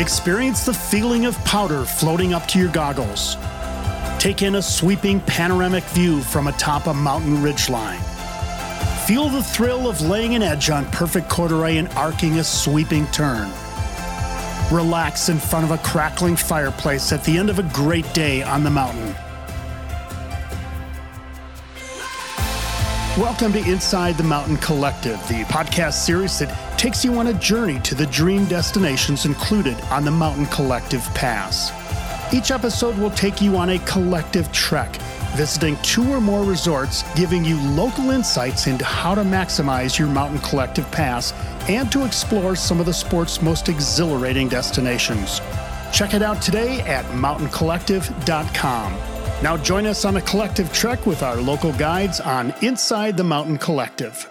Experience the feeling of powder floating up to your goggles. Take in a sweeping panoramic view from atop a mountain ridgeline. Feel the thrill of laying an edge on perfect corduroy and arcing a sweeping turn. Relax in front of a crackling fireplace at the end of a great day on the mountain. Welcome to Inside the Mountain Collective, the podcast series that takes you on a journey to the dream destinations included on the Mountain Collective Pass. Each episode will take you on a collective trek, visiting two or more resorts, giving you local insights into how to maximize your Mountain Collective Pass and to explore some of the sport's most exhilarating destinations. Check it out today at mountaincollective.com. Now join us on a collective trek with our local guides on Inside the Mountain Collective.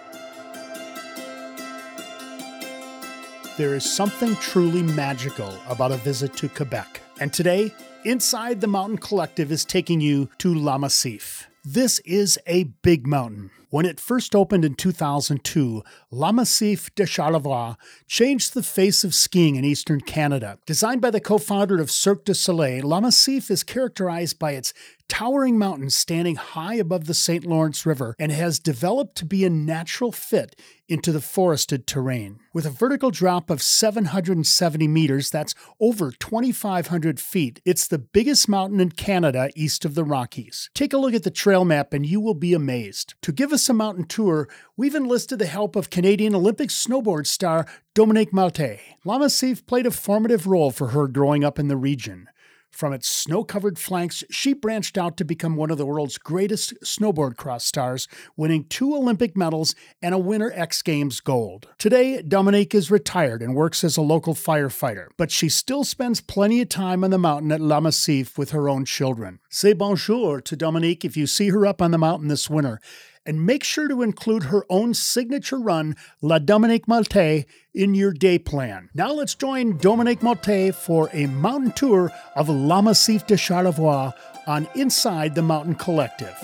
There is something truly magical about a visit to Quebec. And today, Inside the Mountain Collective is taking you to Le Massif. This is a big mountain. When it first opened in 2002, Le Massif de Charlevoix changed the face of skiing in eastern Canada. Designed by the co-founder of Cirque du Soleil, Le Massif is characterized by its towering mountains standing high above the St. Lawrence River and has developed to be a natural fit into the forested terrain. With a vertical drop of 770 meters, that's over 2,500 feet, it's the biggest mountain in Canada east of the Rockies. Take a look at the trail map and you will be amazed. To give us a mountain tour, we've enlisted the help of Canadian Olympic snowboard star Dominique Maltais. Le Massif played a formative role for her growing up in the region. From its snow-covered flanks, she branched out to become one of the world's greatest snowboard cross stars, winning 2 Olympic medals and a Winter X Games gold. Today, Dominique is retired and works as a local firefighter, but she still spends plenty of time on the mountain at Le Massif with her own children. Say bonjour to Dominique if you see her up on the mountain this winter, and make sure to include her own signature run, La Dominique Maltais, in your day plan. Now let's join Dominique Maltais for a mountain tour of Le Massif de Charlevoix on Inside the Mountain Collective.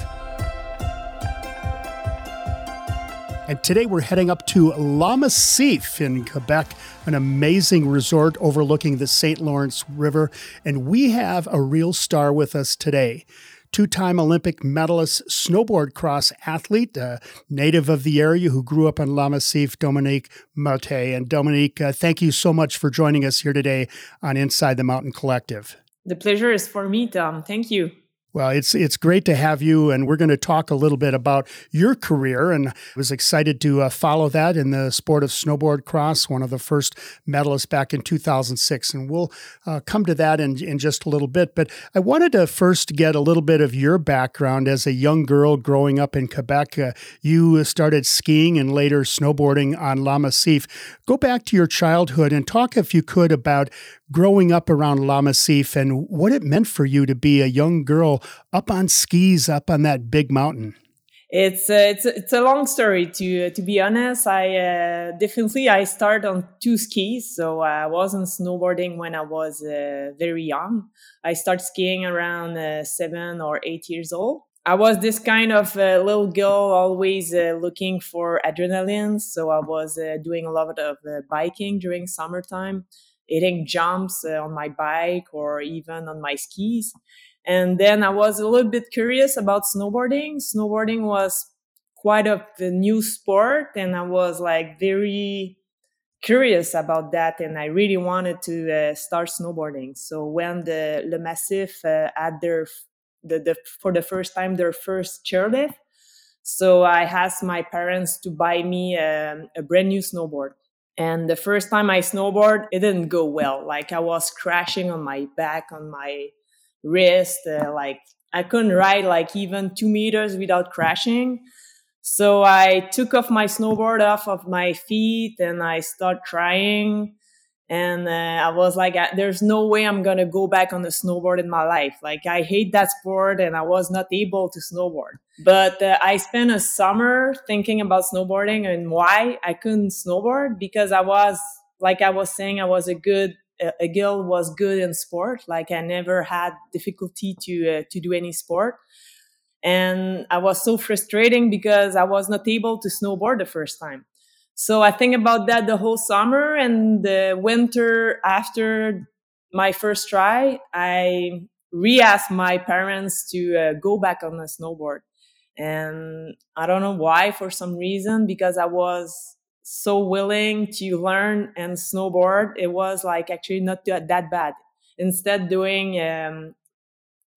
And today we're heading up to Le Massif in Quebec, an amazing resort overlooking the St. Lawrence River, and we have a real star with us today. Two-time Olympic medalist, snowboard cross athlete, a native of the area who grew up in Le Massif, Dominique Maltais. And Dominique, thank you so much for joining us here today on Inside the Mountain Collective. The pleasure is for me, Tom. Thank you. Well, it's great to have you, and we're going to talk a little bit about your career, and I was excited to follow that in the sport of snowboard cross, one of the first medalists back in 2006, and we'll come to that in just a little bit, but I wanted to first get a little bit of your background as a young girl growing up in Quebec. You started skiing and later snowboarding on Le Massif. Go back to your childhood and talk, if you could, about growing up around Le Massif and what it meant for you to be a young girl up on skis, up on that big mountain. It's a long story, to be honest. I started on 2 skis, so I wasn't snowboarding when I was very young. I started skiing around 7 or 8 years old. I was this kind of little girl, always looking for adrenaline, so I was doing a lot of biking during summertime, hitting jumps on my bike or even on my skis. And then I was a little bit curious about snowboarding. Snowboarding was quite a new sport, and I was like very curious about that, and I really wanted to start snowboarding. So when the Le Massif had for the first time their first chairlift, so I asked my parents to buy me a brand new snowboard. And the first time I snowboarded, it didn't go well. Like, I was crashing on my back, on my wrist. Like, I couldn't ride like even 2 meters without crashing. So I took off my snowboard off of my feet and I started crying. And I was like, there's no way I'm going to go back on the snowboard in my life. Like, I hate that sport and I was not able to snowboard. But I spent a summer thinking about snowboarding and why I couldn't snowboard, because I was, like I was saying, I was a girl was good in sport. Like, I never had difficulty to do any sport. And I was so frustrating because I was not able to snowboard the first time. So I think about that the whole summer, and the winter after my first try, I re-asked my parents to go back on the snowboard. And I don't know why, for some reason, because I was so willing to learn and snowboard, it was like actually not that bad. Instead doing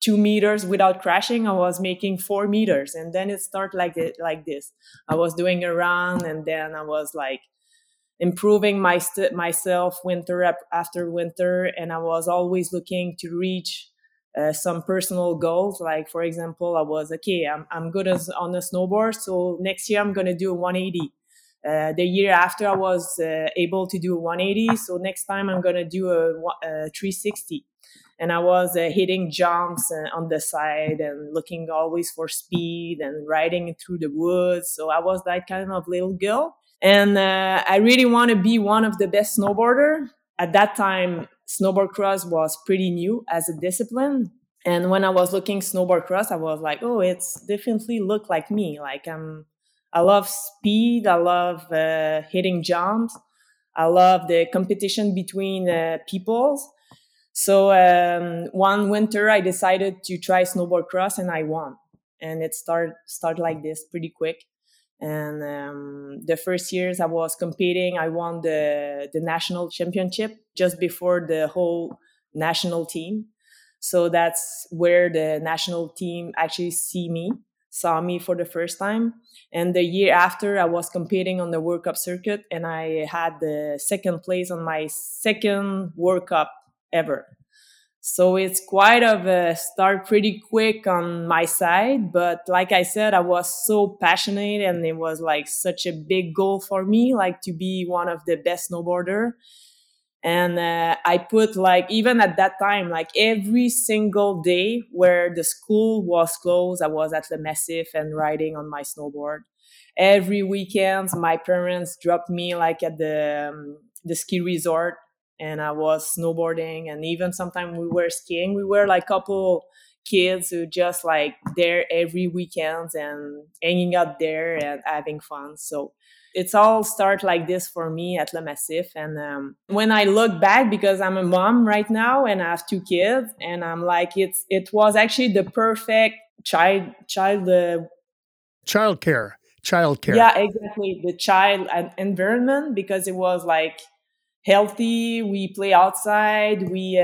2 meters without crashing, I was making 4 meters. And then it started like this. I was doing a run, and then I was like improving myself winter after winter. And I was always looking to reach some personal goals. Like, for example, I was, okay, I'm good on the snowboard, so next year I'm going to do a 180. The year after I was able to do a 180, so next time I'm going to do a 360. And I was hitting jumps on the side and looking always for speed and riding through the woods. So I was that kind of little girl. And I really want to be one of the best snowboarders. At that time, snowboard cross was pretty new as a discipline. And when I was looking snowboard cross, I was like, oh, it's definitely look like me. Like I love speed. I love hitting jumps. I love the competition between peoples. So one winter, I decided to try snowboard cross, and I won. And it started like this pretty quick. And the first years I was competing, I won the national championship just before the whole national team. So that's where the national team actually saw me for the first time. And the year after, I was competing on the World Cup circuit, and I had the second place on my second World Cup ever. So it's quite of a start pretty quick on my side. But like I said, I was so passionate, and it was like such a big goal for me, like to be one of the best snowboarder. And I put like, even at that time, like every single day where the school was closed, I was at Le Massif and riding on my snowboard. Every weekend, my parents dropped me like at the ski resort. And I was snowboarding, and even sometimes we were skiing. We were like a couple kids who just like there every weekend and hanging out there and having fun. So it's all start like this for me at Le Massif. And when I look back, because I'm a mom right now and I have 2 kids, and I'm like, it was actually the perfect childcare. Yeah, exactly. The child environment, because it was like healthy, we play outside, we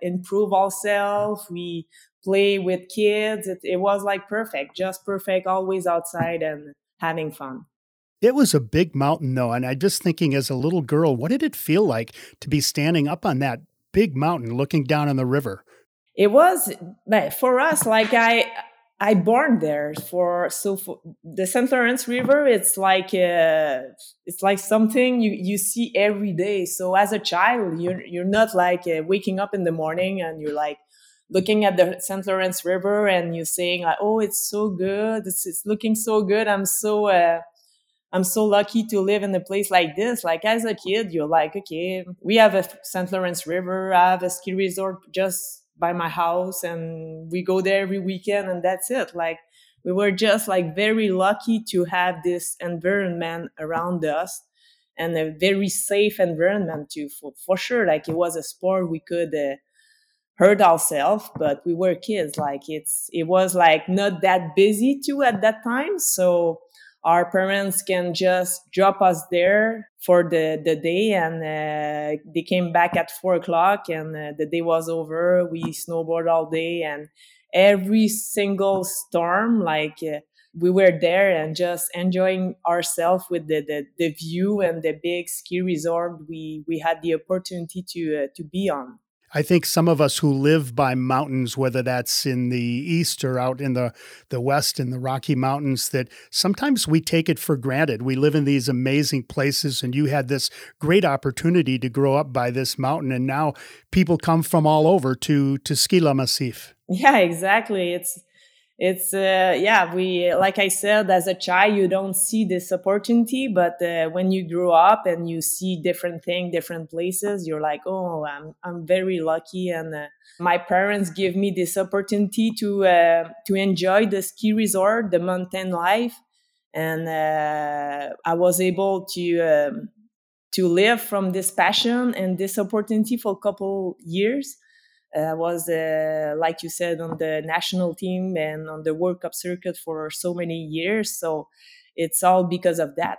improve ourselves, we play with kids. It was like perfect, just perfect, always outside and having fun. It was a big mountain though, and I'm just thinking as a little girl, what did it feel like to be standing up on that big mountain looking down on the river? It was, for us, like I born there for the St. Lawrence River. It's like something you see every day. So as a child, you're not like waking up in the morning and you're like looking at the St. Lawrence River and you're saying like, oh, it's so good. It's looking so good. I'm so lucky to live in a place like this. Like as a kid, you're like, okay, we have a St. Lawrence River. I have a ski resort just by my house, and we go there every weekend, and that's it. Like we were just like very lucky to have this environment around us, and a very safe environment too, for sure. Like it was a sport, we could hurt ourselves, but we were kids. Like it was like not that busy too at that time, so our parents can just drop us there for the day, and they came back at 4:00, and the day was over. We snowboard all day, and every single storm, like we were there and just enjoying ourselves with the view and the big ski resort we had the opportunity to be on. I think some of us who live by mountains, whether that's in the east or out in the west in the Rocky Mountains, that sometimes we take it for granted. We live in these amazing places, and you had this great opportunity to grow up by this mountain, and now people come from all over to ski Le Massif. Yeah, exactly. We, like I said, as a child, you don't see this opportunity, but when you grow up and you see different things, different places, you're like, oh, I'm very lucky. And my parents give me this opportunity to enjoy the ski resort, the mountain life, And I was able to live from this passion and this opportunity for a couple years. I was, like you said, on the national team and on the World Cup circuit for so many years. So it's all because of that.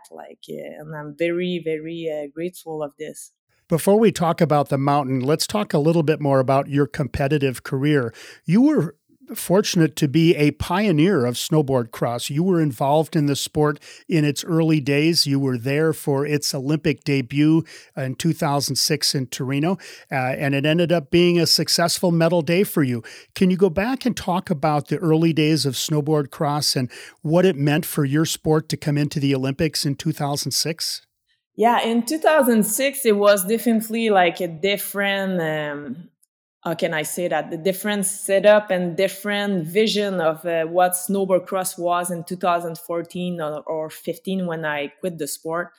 And I'm very, very grateful of this. Before we talk about the mountain, let's talk a little bit more about your competitive career. You were fortunate to be a pioneer of snowboard cross. You were involved in the sport in its early days. You were there for its Olympic debut in 2006 in Torino, and it ended up being a successful medal day for you. Can you go back and talk about the early days of snowboard cross and what it meant for your sport to come into the Olympics in 2006? Yeah, in 2006, it was definitely like a different... how can I say that? The different setup and different vision of what snowboard cross was in 2014 or 15 when I quit the sport.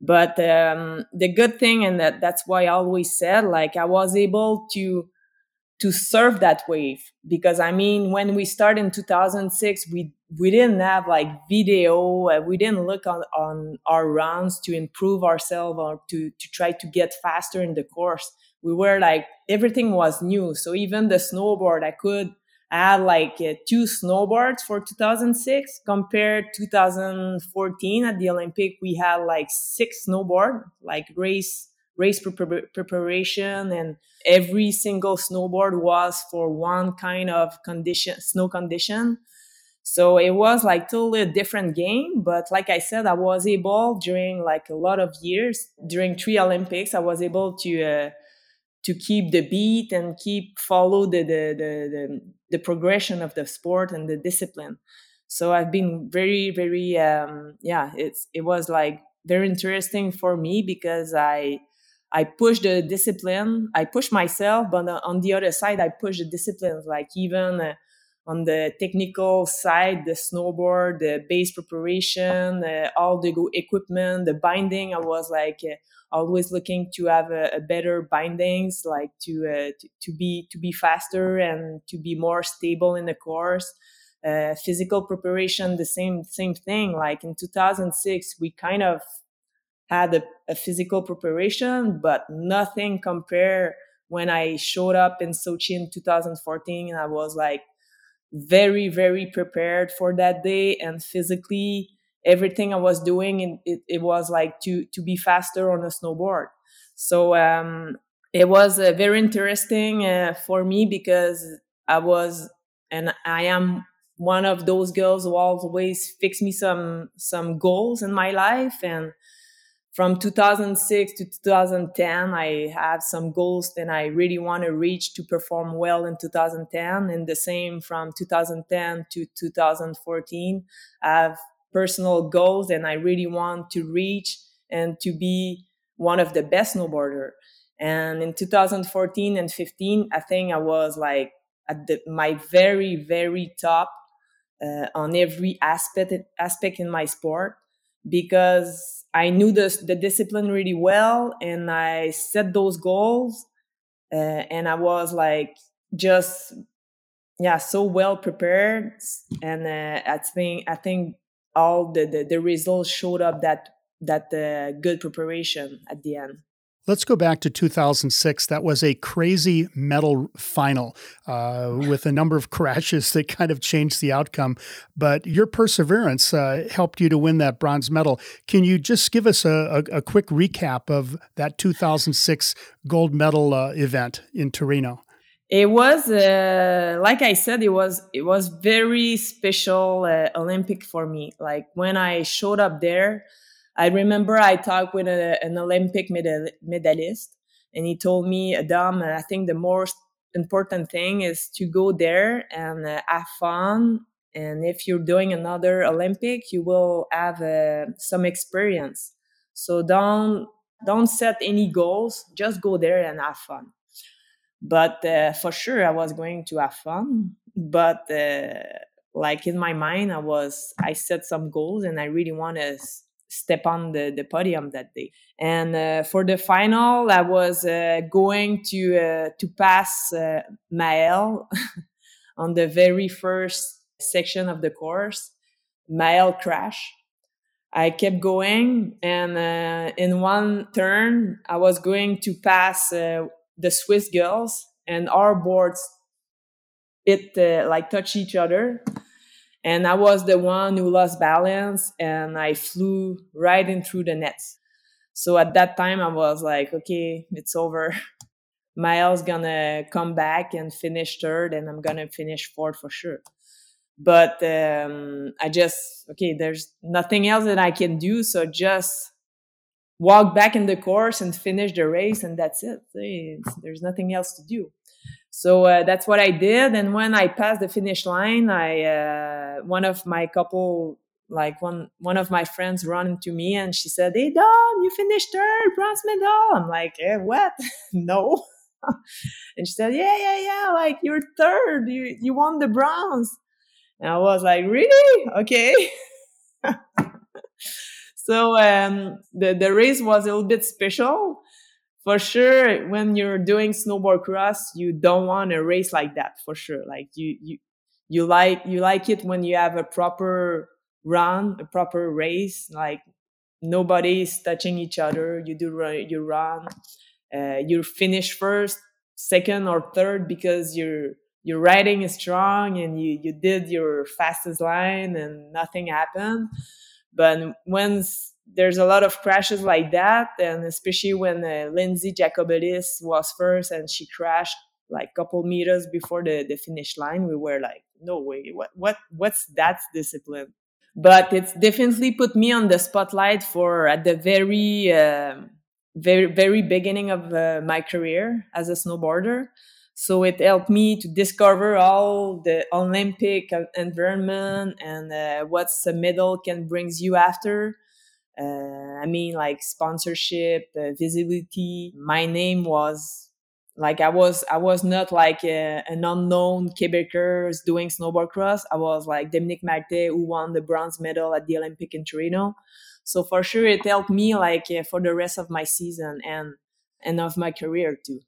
But the good thing, and that's why I always said, I was able to surf that wave. Because, when we started in 2006, we didn't have video. We didn't look on our rounds to improve ourselves or to try to get faster in the course. We were everything was new. So even the snowboard, I had two snowboards for 2006 compared to 2014 at the Olympic. We had six snowboards, race preparation, and every single snowboard was for one kind of condition, snow condition. So it was totally a different game. But like I said, I was able during a lot of years, during three Olympics, I was able to keep the beat and follow the progression of the sport and the discipline. So I've been very, very, it was very interesting for me because I push the discipline, I push myself, but on the other side, I push the disciplines, even on the technical side, the snowboard, the base preparation, all the equipment, the binding. I was always looking to have a better bindings, to be faster and to be more stable in the course. Physical preparation, the same thing. In 2006, we kind of had a physical preparation, but nothing compared when I showed up in Sochi in 2014. And I was very, very prepared for that day, and physically everything I was doing, it was to be faster on a snowboard. So it was very interesting for me because I am one of those girls who always fix me some goals in my life. And from 2006 to 2010, I had some goals that I really want to reach to perform well in 2010. And the same from 2010 to 2014, I have personal goals and I really want to reach and to be one of the best snowboarder. And in 2014 and 15, I think I was at my very, very top on every aspect in my sport, because I knew the discipline really well and I set those goals and I was so well prepared. And I think all the results showed up that good preparation at the end. Let's go back to 2006. That was a crazy medal final with a number of crashes that kind of changed the outcome. But your perseverance helped you to win that bronze medal. Can you just give us a quick recap of that 2006 gold medal event in Torino? It was, like I said, it was very special Olympic for me. When I showed up there, I remember I talked with an Olympic medalist, and he told me, Adam, I think the most important thing is to go there and have fun. And if you're doing another Olympic, you will have some experience. So don't set any goals, just go there and have fun. But for sure, I was going to have fun. But in my mind, I set some goals, and I really want to step on the podium that day. And for the final, I was going to pass Maëlle on the very first section of the course. my crash. I kept going, and in one turn, I was going to pass the Swiss girls, and our boards, touch each other. And I was the one who lost balance, and I flew right in through the nets. So at that time, I was like, okay, it's over. Miles gonna come back and finish third, and I'm gonna finish fourth for sure. But there's nothing else that I can do. So just walk back in the course and finish the race, and that's it. There's nothing else to do. So that's what I did. And when I passed the finish line, one of my friends ran into me, and she said, "Hey, Dom, you finished third, bronze medal." I'm like, "What? No." And she said, "Yeah. Like, you're third. You won the bronze." And I was like, "Really? Okay." So the race was a little bit special. For sure, when you're doing snowboard cross, you don't want a race like that, for sure. Like, you like it when you have a proper run, a proper race. Like, nobody's touching each other. You do your run. You finish first, second, or third because your riding is strong and you did your fastest line and nothing happened. But when there's a lot of crashes like that, and especially when Lindsay Jacobellis was first and she crashed like a couple meters before the finish line, we were like, no way, what's that discipline? But it's definitely put me on the spotlight at the very, very, very beginning of my career as a snowboarder. So it helped me to discover all the Olympic environment and what's a medal can bring you after. Sponsorship, visibility. My name was like, I was not like an unknown Quebecer doing snowboard cross. I was like Dominique Maltais, who won the bronze medal at the Olympic in Torino. So for sure, it helped me for the rest of my season and of my career too.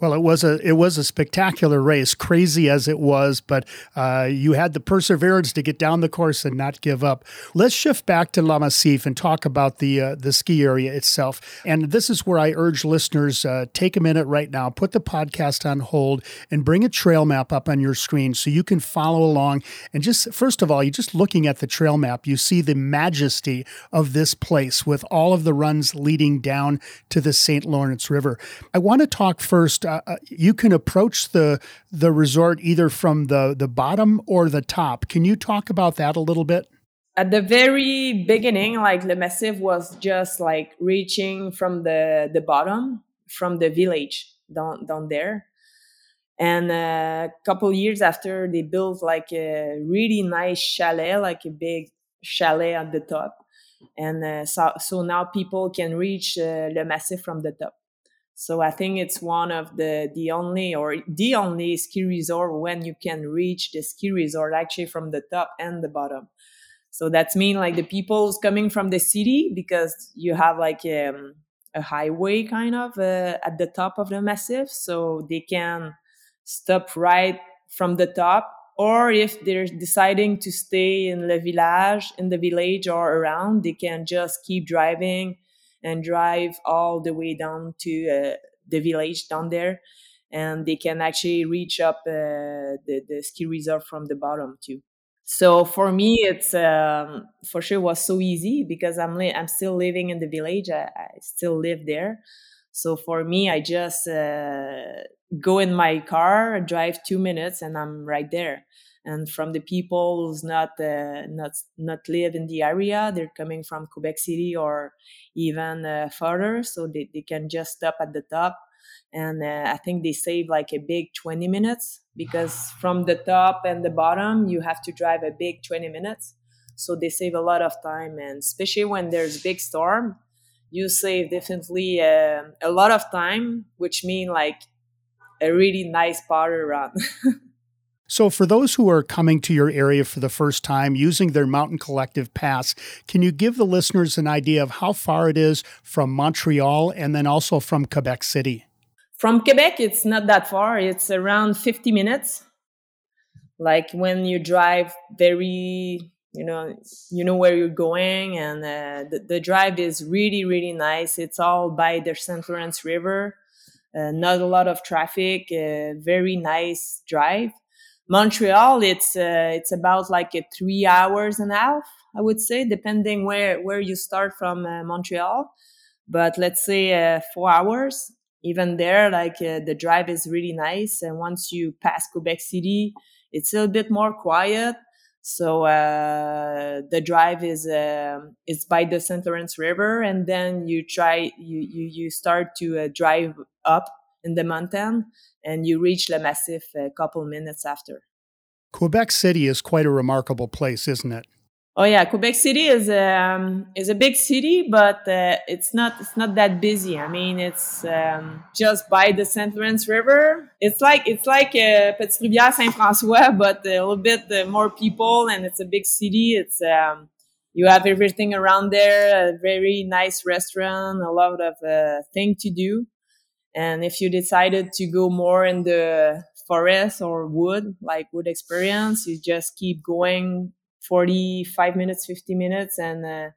Well, it was a spectacular race, crazy as it was, but you had the perseverance to get down the course and not give up. Let's shift back to Le Massif and talk about the ski area itself. And this is where I urge listeners, take a minute right now, put the podcast on hold, and bring a trail map up on your screen so you can follow along. And just, first of all, you're just looking at the trail map, you see the majesty of this place with all of the runs leading down to the St. Lawrence River. I want to talk first. You can approach the resort either from the bottom or the top. Can you talk about that a little bit? At the very beginning, Le Massif was just reaching from the bottom, from the village down there. And a couple years after, they built a really nice chalet, a big chalet at the top. And so now people can reach Le Massif from the top. So I think it's one of the only ski resort when you can reach the ski resort actually from the top and the bottom. So that's mean the people's coming from the city because you have a highway kind of at the top of the Massif. So they can stop right from the top, or if they're deciding to stay in the village or around, they can just keep driving and drive all the way down to the village down there. And they can actually reach up the ski resort from the bottom too. So for me, it's for sure was so easy because I'm still living in the village. I still live there. So for me, I just go in my car, drive 2 minutes, and I'm right there. And from the people who's not live in the area, they're coming from Quebec City or even further, so they can just stop at the top. And I think they save a big 20 minutes because from the top and the bottom, you have to drive a big 20 minutes. So they save a lot of time, and especially when there's big storm, you save definitely a lot of time, which means a really nice powder run. So for those who are coming to your area for the first time using their Mountain Collective Pass, can you give the listeners an idea of how far it is from Montreal and then also from Quebec City? From Quebec, it's not that far. It's around 50 minutes. When you drive very you know where you're going, and the drive is really, really nice. It's all by the St. Lawrence River. Not a lot of traffic, very nice drive. Montreal, it's about like a 3.5 hours, I would say, depending where you start from Montreal. But let's say 4 hours. Even there, like the drive is really nice. And once you pass Quebec City, it's a little bit more quiet. So the drive is it's by the St. Lawrence River, and then you start to drive up in the mountain, and you reach Le Massif a couple minutes after. Quebec City is quite a remarkable place, isn't it? Oh yeah, Quebec City is a big city, but it's not that busy. I mean, it's just by the St. Lawrence River. It's like Petite Rivière Saint-François, but a little bit more people, and it's a big city. It's you have everything around there. A very nice restaurant, a lot of thing to do. And if you decided to go more in the forest or wood, like wood experience, you just keep going 45 minutes, 50 minutes, and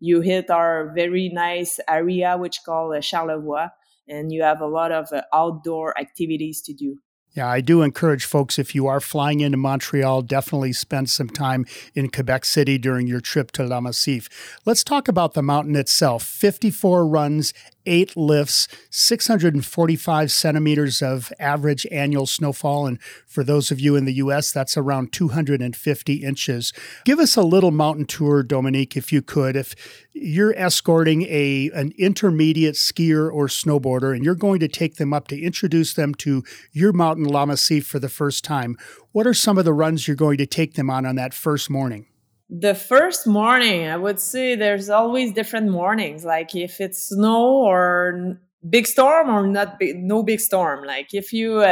you hit our very nice area, which called Charlevoix, and you have a lot of outdoor activities to do. Yeah, I do encourage folks, if you are flying into Montreal, definitely spend some time in Quebec City during your trip to Le Massif. Let's talk about the mountain itself. 54 runs, 8 lifts, 645 centimeters of average annual snowfall. And for those of you in the U.S., that's around 250 inches. Give us a little mountain tour, Dominique, if you could. If you're escorting an intermediate skier or snowboarder, and you're going to take them up to introduce them to your mountain Le Massif for the first time, what are some of the runs you're going to take them on that first morning? The first morning, I would say there's always different mornings. Like if it's snow or big storm or no big storm. Like if you're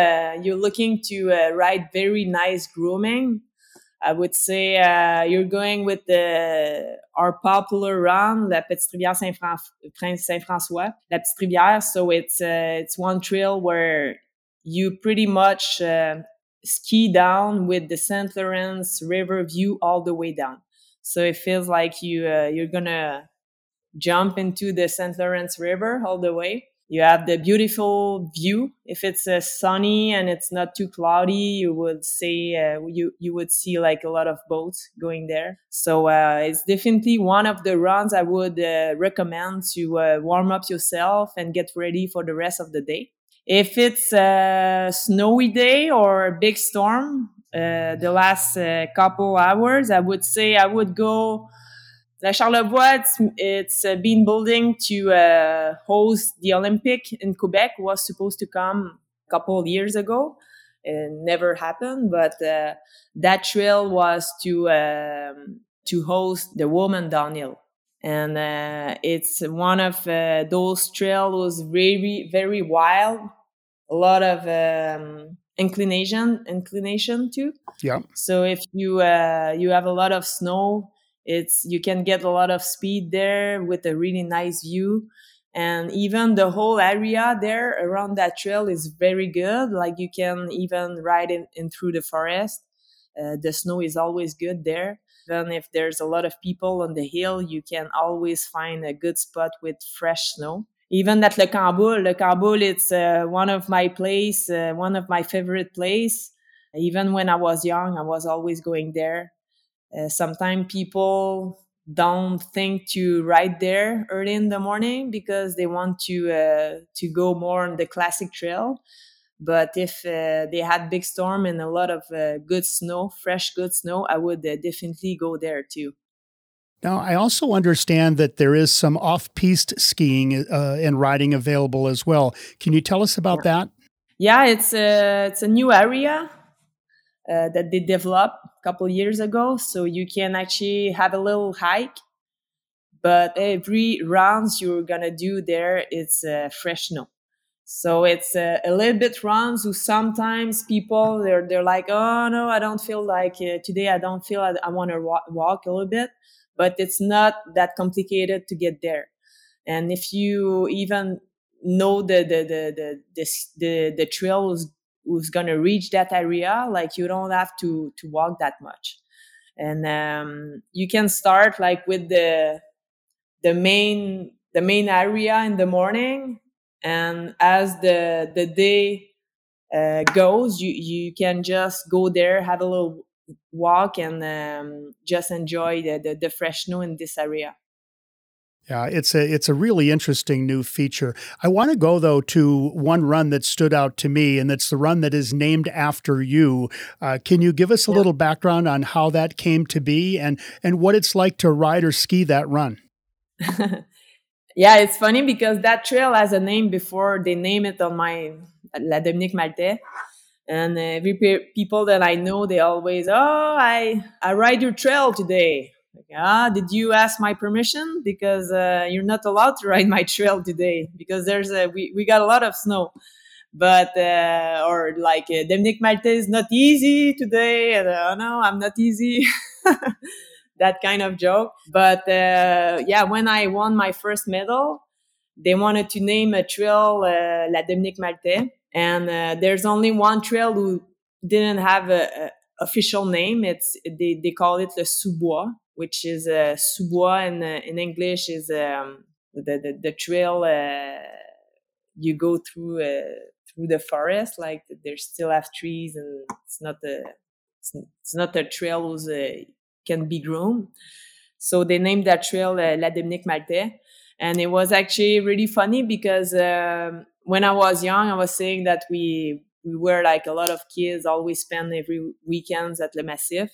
looking to ride very nice grooming, I would say you're going with our popular run, La Petite Rivière Saint-François, La Petite Rivière. So it's one trail where you pretty much ski down with the St. Lawrence River view all the way down. So it feels like you're going to jump into the St. Lawrence River all the way. You have the beautiful view. If it's sunny and it's not too cloudy, you would see like a lot of boats going there. So it's definitely one of the runs I would recommend to warm up yourself and get ready for the rest of the day. If it's a snowy day or a big storm, the last couple hours, I would say I would go La Charlevoix. It's been building to host the Olympic in Quebec. Was supposed to come a couple years ago. It never happened, but that trail was to host the woman downhill. And it's one of those trails was very, very wild. A lot of inclination too. Yeah. So if you have a lot of snow, you can get a lot of speed there with a really nice view. And even the whole area there around that trail is very good. Like you can even ride in through the forest. The snow is always good there. Even if there's a lot of people on the hill, you can always find a good spot with fresh snow. Even at Le Cambul, it's one of my favorite place. Even when I was young, I was always going there. Sometimes people don't think to ride there early in the morning because they want to go more on the classic trail. But if they had big storm and a lot of good snow, I would definitely go there too. Now, I also understand that there is some off-piste skiing and riding available as well. Can you tell us about that? Yeah, it's a new area that they developed a couple of years ago. So you can actually have a little hike. But every round you're going to do there, it's fresh snow. So it's a little bit runs who sometimes people, they're like, oh no, I don't feel like today I don't feel I want to walk a little bit, but it's not that complicated to get there. And if you even know the trail who's going to reach that area, like you don't have to walk that much. And you can start like with the main area in the morning, and as the day goes, you can just go there, have a little walk, and just enjoy the fresh snow in this area. Yeah, it's a really interesting new feature. I want to go, though, to one run that stood out to me, and that's the run that is named after you. Can you give us a little background on how that came to be and what it's like to ride or ski that run? Yeah, it's funny because that trail has a name before they name it on my La Dominique Maltais. And every people that I know, they always, I ride your trail today. Did you ask my permission? Because you're not allowed to ride my trail today because there's we got a lot of snow. But Dominique Maltais is not easy today. And no, I'm not easy. That kind of joke. But when I won my first medal, they wanted to name a trail La Dominique Maltais, and there's only one trail who didn't have a official name. It's they call it Le Sous-Bois, which is Sous-Bois in English is the trail you go through the forest. Like they still have trees, and it's not a trail who's can be groomed. So they named that trail La Dominique Maltais, and it was actually really funny because when I was young, I was saying that we were like a lot of kids always spend every weekends at Le Massif.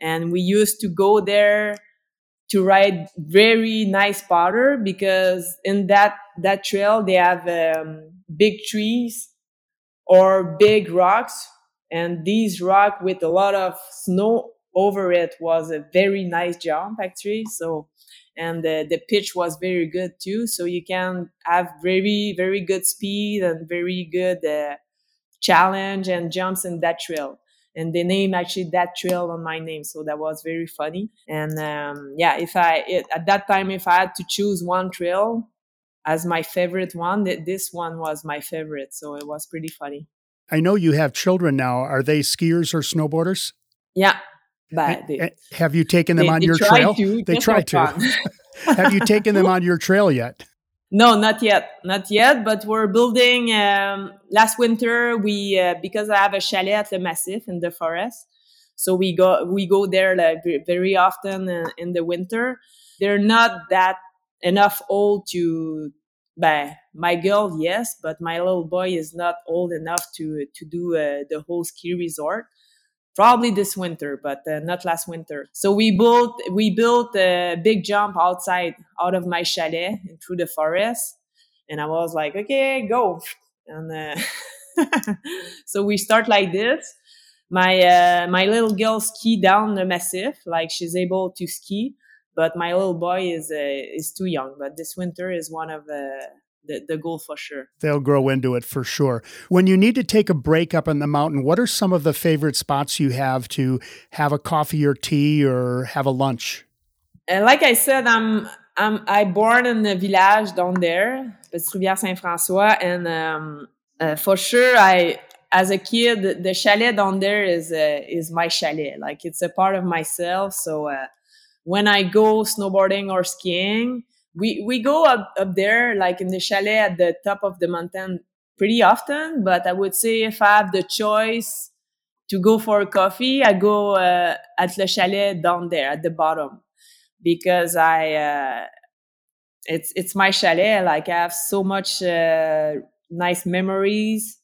And we used to go there to ride very nice powder because in that trail, they have big trees or big rocks. And these rock with a lot of snow over it was a very nice jump actually. So, and the pitch was very good too. So you can have very, very good speed and very good, challenge and jumps in that trail, and they name actually that trail on my name, so that was very funny. And at that time, if I had to choose one trail as my favorite one, this one was my favorite, so it was pretty funny. I know you have children now. Are they skiers or snowboarders? Yeah, but have you taken them on your trail? They try to. Have you taken them on your trail yet? No, not yet, but we're building, last winter, because I have a chalet at Le Massif in the forest, so we go there like very often in the winter. They're not that enough old to, my girl, yes, but my little boy is not old enough to do the whole ski resort. Probably this winter, but not last winter. So we built a big jump outside, out of my chalet and through the forest. And I was like, okay, go. And so we start like this. My little girl ski down the Massif, like she's able to ski, but my little boy is too young. But this winter is one of the goal for sure. They'll grow into it for sure. When you need to take a break up in the mountain, what are some of the favorite spots you have to have a coffee or tea or have a lunch? And like I said, I born in the village down there, Rivière Saint-François, and for sure, as a kid, the chalet down there is my chalet. Like it's a part of myself. So when I go snowboarding or skiing, we go up there, like in the chalet at the top of the mountain pretty often, but I would say if I have the choice to go for a coffee, I go at Le Chalet down there at the bottom because it's my chalet. Like I have so much nice memories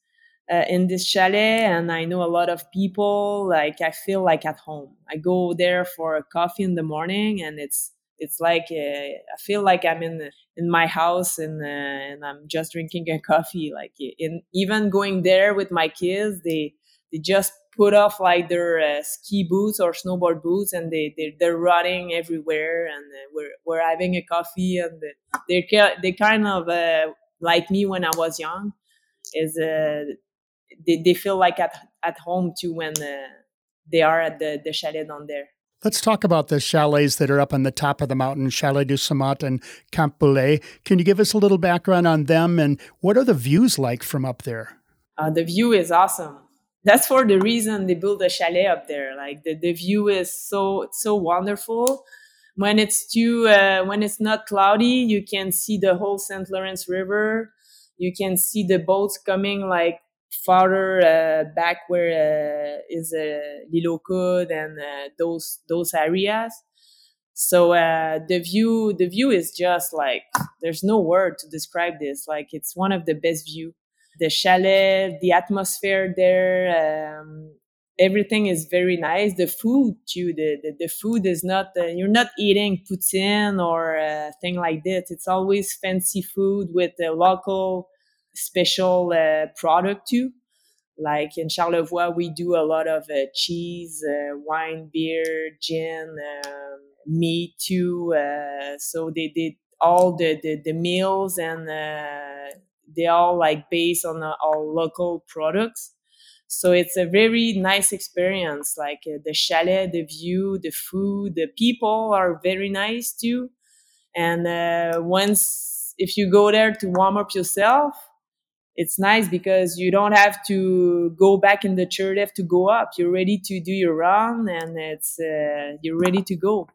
in this chalet, and I know a lot of people. Like I feel like at home. I go there for a coffee in the morning, and it's like I feel like I'm in my house and I'm just drinking a coffee. Like even going there with my kids, they just put off like their ski boots or snowboard boots, and they're running everywhere. And we're having a coffee, and they kind of like me when I was young. Is they feel like at home too when they are at the chalet down there. Let's talk about the chalets that are up on the top of the mountain, Chalet du Sommet and Camp Boulay. Can you give us a little background on them, and what are the views like from up there? The view is awesome. that's for the reason they build a chalet up there. Like the view is so wonderful. When it's when it's not cloudy, you can see the whole St. Lawrence River. You can see the boats coming like farther back where is L'Île-aux-Coudres and those areas. So the view is just like, there's no word to describe this. Like it's one of the best view. The chalet, the atmosphere there, everything is very nice. The food too. The food is not, you're not eating poutine or thing like that. It's always fancy food with a local special product too. Like in Charlevoix, we do a lot of cheese, wine, beer, gin, meat too. So they did all the meals and they all like based on our local products. So it's a very nice experience. Like the chalet, the view, the food, the people are very nice too. And if you go there to warm up yourself, it's nice because you don't have to go back in the chairlift to go up. You're ready to do your run and it's you're ready to go.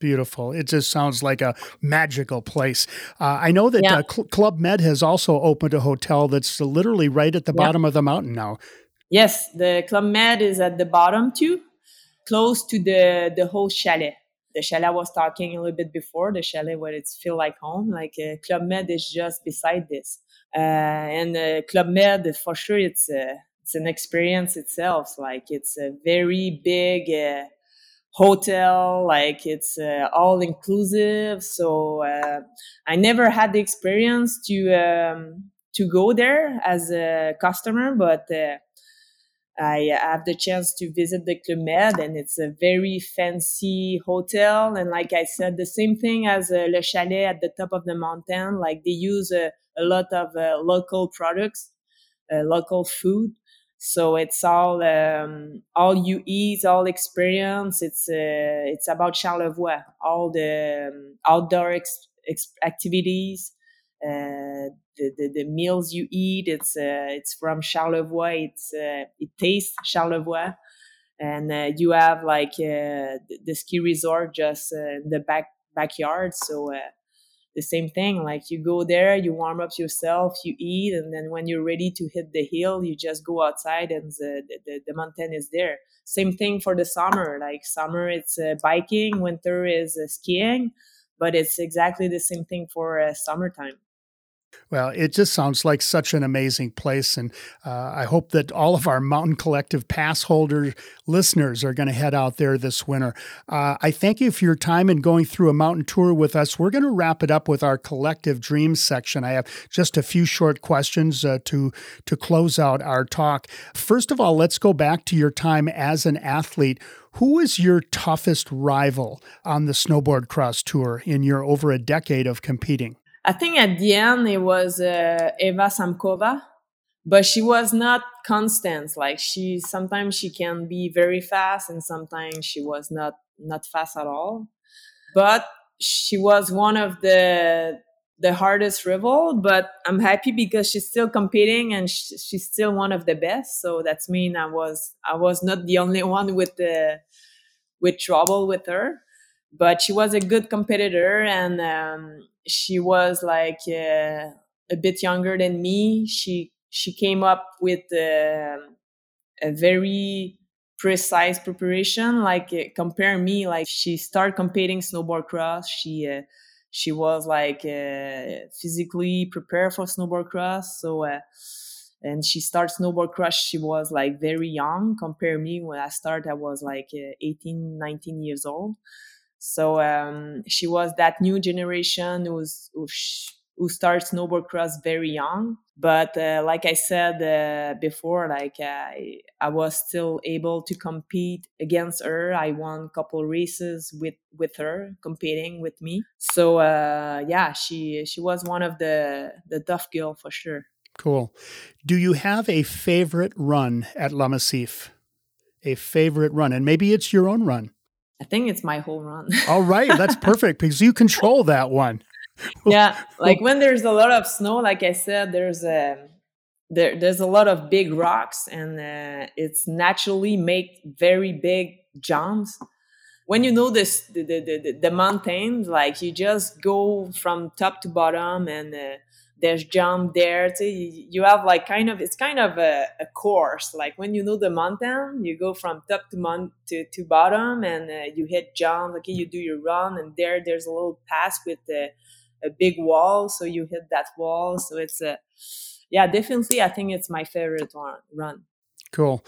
Beautiful. It just sounds like a magical place. I know that Club Med has also opened a hotel that's literally right at the bottom of the mountain now. Yes, the Club Med is at the bottom too, close to the whole chalet. The chalet I was talking a little bit before, the chalet where it feels like home, like Club Med is just beside this. And Club Med, for sure, it's an experience itself. Like it's a very big hotel, like it's all inclusive. So I never had the experience to go there as a customer, but I have the chance to visit the Club Med, and it's a very fancy hotel. And like I said, the same thing as Le Chalet at the top of the mountain. Like they use a lot of local products, local food. So it's all you eat, all experience. It's about Charlevoix, all the outdoor activities, the meals you eat. It's from Charlevoix. It tastes Charlevoix, and you have like the ski resort just in the backyard. So the same thing, like you go there, you warm up yourself, you eat, and then when you're ready to hit the hill, you just go outside and the mountain is there. Same thing for the summer, like summer it's biking, winter is skiing, but it's exactly the same thing for summertime. Well, it just sounds like such an amazing place, and I hope that all of our Mountain Collective Pass holder listeners are going to head out there this winter. I thank you for your time and going through a mountain tour with us. We're going to wrap it up with our Collective Dreams section. I have just a few short questions to close out our talk. First of all, let's go back to your time as an athlete. Who was your toughest rival on the snowboard cross tour in your over a decade of competing? I think at the end it was Eva Samkova, but she was not constant. Like sometimes she can be very fast, and sometimes she was not fast at all. But she was one of the hardest rival. But I'm happy because she's still competing and she's still one of the best. So that's mean I was not the only one with trouble with her. But she was a good competitor, and she was like a bit younger than me. She came up with a very precise preparation. Like compare me, like she started competing snowboard cross. She was like physically prepared for snowboard cross. So and she started snowboard cross. She was like very young. Compare me when I started, I was like 18, 19 years old. So she was that new generation who starts snowboard cross very young. But like I said before, like I was still able to compete against her. I won a couple races with her competing with me. So she was one of the tough girl for sure. Cool. Do you have a favorite run at Le Massif? A favorite run, and maybe it's your own run. I think it's my whole run. All right. That's perfect because you control that one. Yeah. Like when there's a lot of snow, like I said, there's there's a lot of big rocks, and it's naturally make very big jumps. When you know this, the mountains, like you just go from top to bottom, and there's jump there. So you have like kind of, it's kind of a course. Like when you know the mountain, you go from top to bottom, and you hit jump. Okay, you do your run, and there's a little pass with a big wall, so you hit that wall. So it's definitely. I think it's my favorite run. Cool.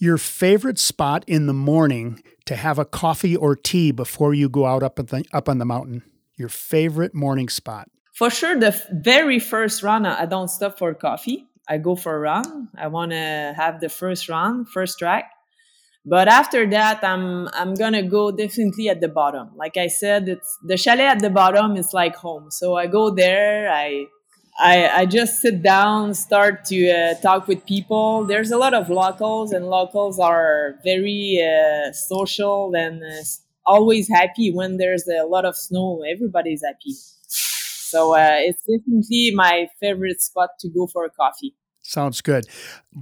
Your favorite spot in the morning to have a coffee or tea before you go out up on the mountain? Your favorite morning spot? For sure, the very first run, I don't stop for coffee. I go for a run. I want to have the first run, first track. But after that, I'm going to go definitely at the bottom. Like I said, it's the chalet at the bottom is like home. So I go there, I just sit down, start to talk with people. There's a lot of locals, and locals are very social and always happy. When there's a lot of snow, everybody's happy. So it's definitely my favorite spot to go for a coffee. Sounds good.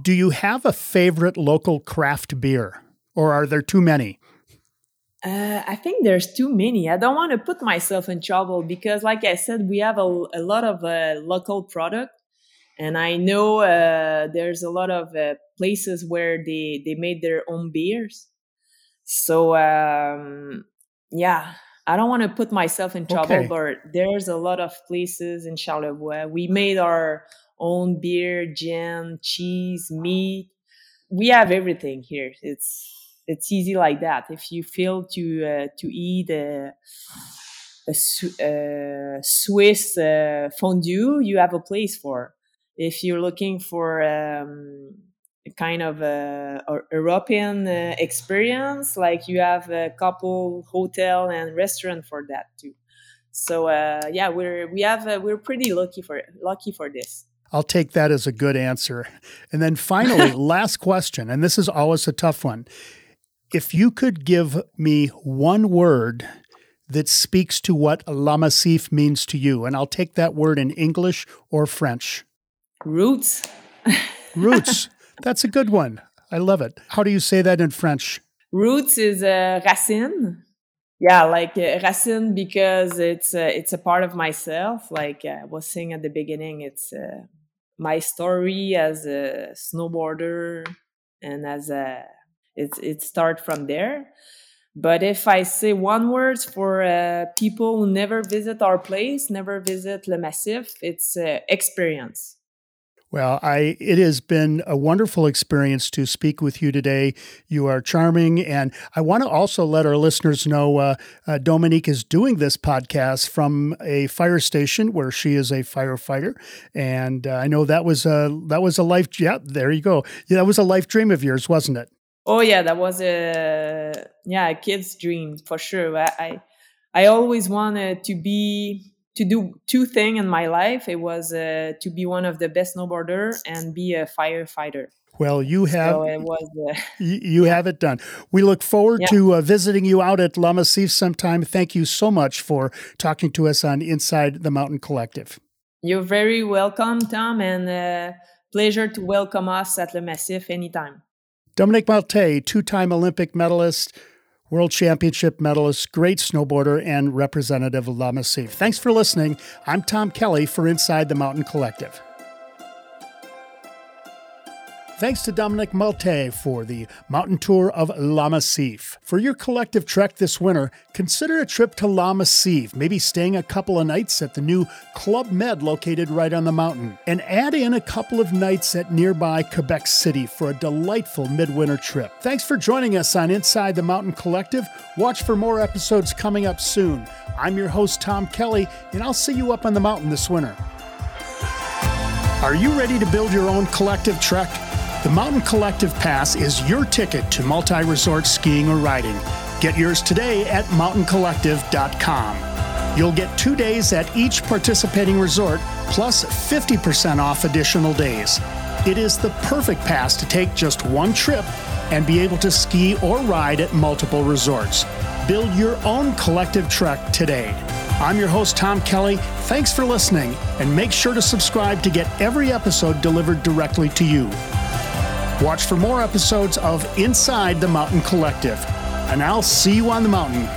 Do you have a favorite local craft beer, or are there too many? I think there's too many. I don't want to put myself in trouble because, like I said, we have a lot of local product. And I know there's a lot of places where they made their own beers. So, I don't want to put myself in trouble, but there's a lot of places in Charlevoix. We made our own beer, gin, cheese, meat. We have everything here. It's easy like that. If you feel to eat a Swiss fondue, you have a place for. If you're looking for a kind of European experience, like you have a couple hotel and restaurant for that too. So we're pretty lucky for this. I'll take that as a good answer. And then finally, last question, and this is always a tough one. If you could give me one word that speaks to what Le Massif means to you, and I'll take that word in English or French. Roots. Roots. That's a good one. I love it. How do you say that in French? Roots is racine. Yeah, like racine because it's a part of myself. Like I was saying at the beginning, it's my story as a snowboarder and as a... It starts from there. But if I say one word for people who never visit our place, never visit Le Massif, it's experience. Well, it has been a wonderful experience to speak with you today. You are charming. And I want to also let our listeners know Dominique is doing this podcast from a fire station where she is a firefighter. And I know that was a life. Yeah, there you go. Yeah, that was a life dream of yours, wasn't it? Oh yeah, that was a kid's dream for sure. I always wanted to do two things in my life. It was to be one of the best snowboarders and be a firefighter. Well, you have it done. We look forward to visiting you out at Le Massif sometime. Thank you so much for talking to us on Inside the Mountain Collective. You're very welcome, Tom, and pleasure to welcome us at Le Massif anytime. Dominique Maltais, two-time Olympic medalist, world championship medalist, great snowboarder, and representative of Le Massif. Thanks for listening. I'm Tom Kelly for Inside the Mountain Collective. Thanks to Dominique Maltais for the mountain tour of Le Massif. For your collective trek this winter, consider a trip to Le Massif, maybe staying a couple of nights at the new Club Med located right on the mountain. And add in a couple of nights at nearby Quebec City for a delightful midwinter trip. Thanks for joining us on Inside the Mountain Collective. Watch for more episodes coming up soon. I'm your host, Tom Kelly, and I'll see you up on the mountain this winter. Are you ready to build your own collective trek? The Mountain Collective Pass is your ticket to multi-resort skiing or riding. Get yours today at mountaincollective.com. You'll get 2 days at each participating resort, plus 50% off additional days. It is the perfect pass to take just one trip and be able to ski or ride at multiple resorts. Build your own collective trek today. I'm your host, Tom Kelly. Thanks for listening, and make sure to subscribe to get every episode delivered directly to you. Watch for more episodes of Inside the Mountain Collective, and I'll see you on the mountain.